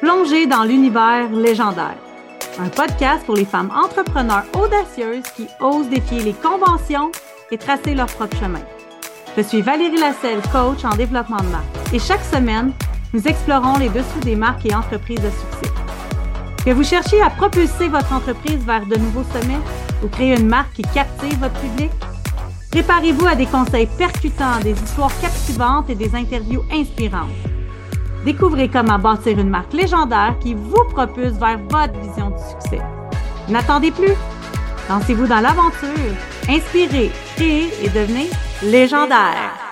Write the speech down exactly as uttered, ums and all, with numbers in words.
Plongez dans l'univers légendaire. Un podcast pour les femmes entrepreneurs audacieuses qui osent défier les conventions et tracer leur propre chemin. Je suis Valérie Lasselle, coach en développement de marque. Et chaque semaine, nous explorons les dessous des marques et entreprises de succès. Que vous cherchiez à propulser votre entreprise vers de nouveaux sommets ou créer une marque qui captive votre public, préparez-vous à des conseils percutants, des histoires captivantes et des interviews inspirantes. Découvrez comment bâtir une marque légendaire qui vous propulse vers votre vision du succès. N'attendez plus! Lancez-vous dans l'aventure, inspirez, créez et devenez légendaire!